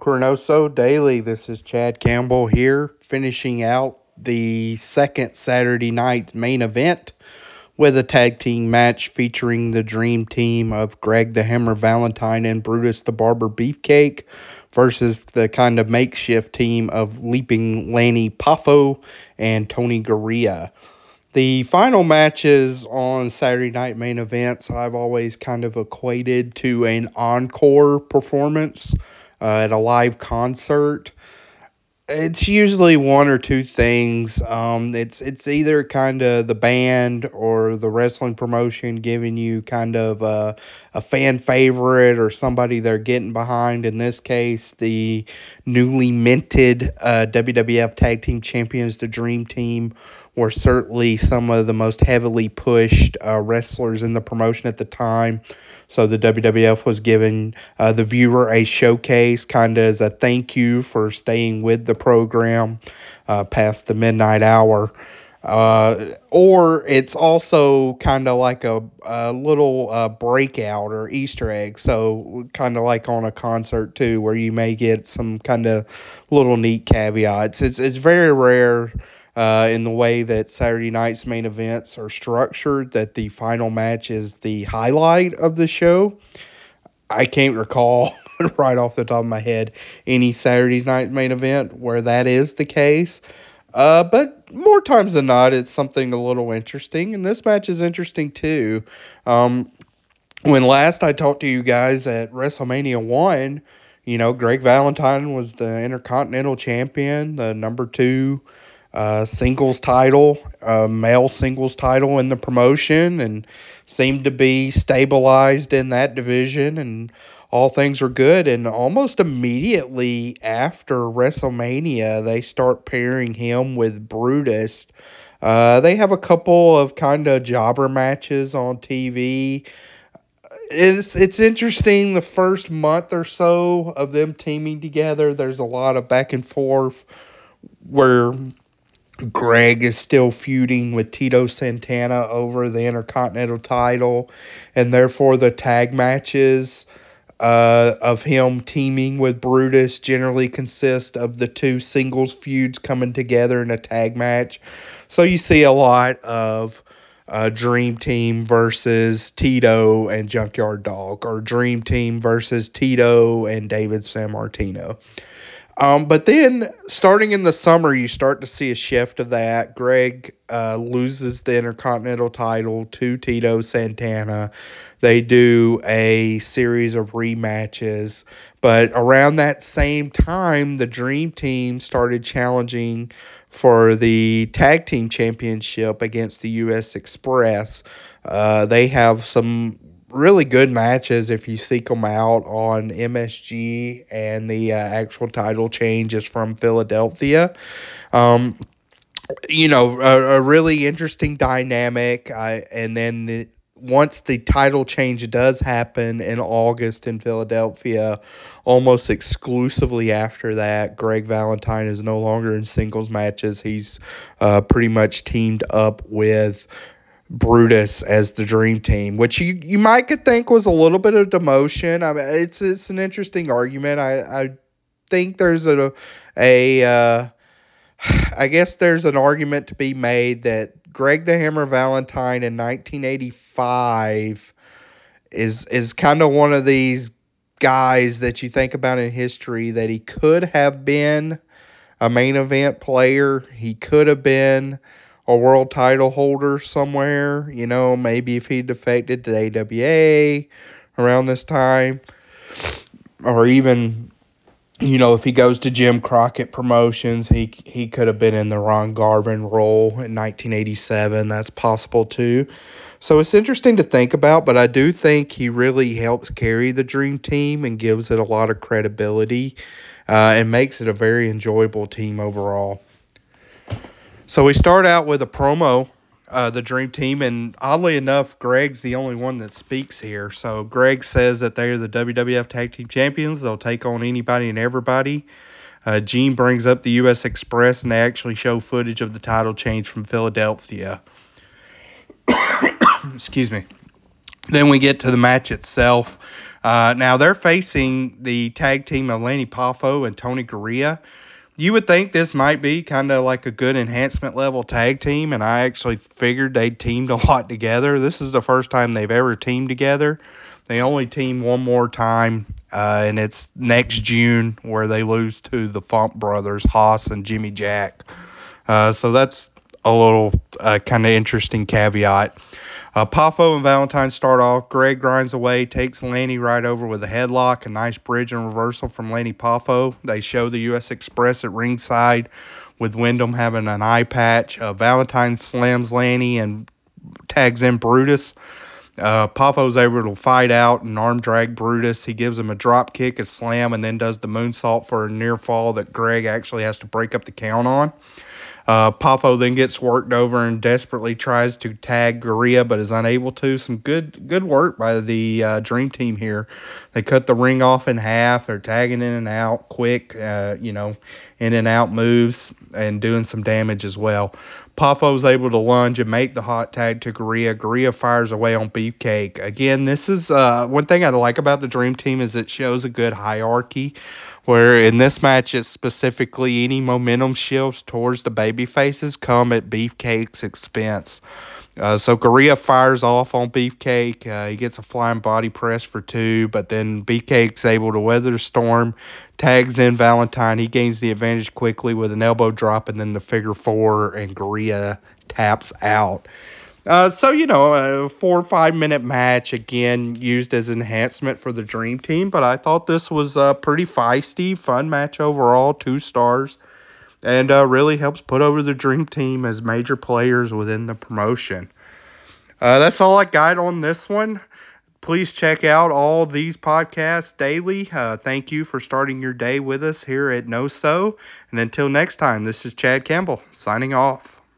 ChroNoSo Daily. This is Chad Campbell here, finishing out the second Saturday Night's Main Event with a tag team match featuring the Dream Team of Greg the Hammer Valentine and Brutus the Barber Beefcake versus the kind of makeshift team of Leaping Lanny Poffo and Tony Garea. The final matches on Saturday Night Main Events I've always kind of equated to an encore performance at a live concert. It's usually one or two things. It's either kind of the band or the wrestling promotion giving you kind of a fan favorite or somebody they're getting behind. In this case, the newly minted WWF Tag Team Champions, the Dream Team, were certainly some of the most heavily pushed wrestlers in the promotion at the time. So the WWF was giving the viewer a showcase, kind of as a thank you for staying with the program past the midnight hour. Or it's also kind of like a little breakout or Easter egg. So kind of like on a concert too, where you may get some kind of little neat caveats. It's very rare in the way that Saturday Night's Main Events are structured, that the final match is the highlight of the show. I can't recall right off the top of my head any Saturday Night Main Event where that is the case. But more times than not, it's something a little interesting, and this match is interesting too. When last I talked to you guys at WrestleMania 1, you know, Greg Valentine was the Intercontinental Champion, the number 2 singles title, male singles title in the promotion, and seemed to be stabilized in that division, and all things were good. And almost immediately after WrestleMania, they start pairing him with Brutus. They have a couple of kind of jobber matches on TV. It's interesting, the first month or so of them teaming together, there's a lot of back and forth where Greg is still feuding with Tito Santana over the Intercontinental title, and therefore the tag matches of him teaming with Brutus generally consist of the two singles feuds coming together in a tag match. So you see a lot of Dream Team versus Tito and Junkyard Dog, or Dream Team versus Tito and David Sammartino. But then, starting in the summer, you start to see a shift of that. Greg loses the Intercontinental title to Tito Santana. They do a series of rematches. But around that same time, the Dream Team started challenging for the Tag Team Championship against the U.S. Express. They have some really good matches if you seek them out on MSG, and the actual title change is from Philadelphia. You know, a really interesting dynamic. And then once the title change does happen in August in Philadelphia, almost exclusively after that, Greg Valentine is no longer in singles matches. He's pretty much teamed up with Brutus as the Dream Team, which you might could think was a little bit of demotion. I mean, it's an interesting argument. I think there's I guess there's an argument to be made that Greg the Hammer Valentine in 1985 is kind of one of these guys that you think about in history that he could have been a main event player. He could have been a world title holder somewhere, you know, maybe if he defected to AWA around this time, or even, you know, if he goes to Jim Crockett Promotions, he could have been in the Ron Garvin role in 1987. That's possible too. So it's interesting to think about, but I do think he really helps carry the Dream Team and gives it a lot of credibility and makes it a very enjoyable team overall. So we start out with a promo, the Dream Team, and oddly enough, Greg's the only one that speaks here. So Greg says that they're the WWF Tag Team Champions. They'll take on anybody and everybody. Gene brings up the U.S. Express, and they actually show footage of the title change from Philadelphia. Excuse me. Then we get to the match itself. Now they're facing the tag team of Lanny Poffo and Tony Garea. You would think this might be kind of like a good enhancement level tag team, and I actually figured they teamed a lot together. This is the first time they've ever teamed together. They only team one more time, and it's next June where they lose to the Fump brothers, Haas and Jimmy Jack. So that's a little kind of interesting caveat. Poffo and Valentine start off. Greg grinds away, takes Lanny right over with a headlock, a nice bridge and reversal from Lanny Poffo. They show the U.S. Express at ringside with Wyndham having an eye patch. Valentine slams Lanny and tags in Brutus. Poffo's able to fight out and arm drag Brutus. He gives him a drop kick, a slam, and then does the moonsault for a near fall that Greg actually has to break up the count on. Poffo then gets worked over and desperately tries to tag Garea, but is unable to. Some good work by the Dream Team here. They cut the ring off in half. They're tagging in and out quick, in and out moves and doing some damage as well. Poffo's able to lunge and make the hot tag to Garea. Garea fires away on Beefcake. Again, this is one thing I like about the Dream Team is it shows a good hierarchy, where in this match it's specifically any momentum shifts towards the baby faces come at Beefcake's expense. So Garea fires off on Beefcake. He gets a flying body press for two, but then Beefcake's able to weather the storm, tags in Valentine. He gains the advantage quickly with an elbow drop and then the figure four, and Garea taps out. A 4 or 5 minute match, again, used as enhancement for the Dream Team. But I thought this was a pretty feisty, fun match overall, 2 stars. And really helps put over the Dream Team as major players within the promotion. That's all I got on this one. Please check out all these podcasts daily. Thank you for starting your day with us here at ChroNoSo. And until next time, this is Chad Campbell signing off.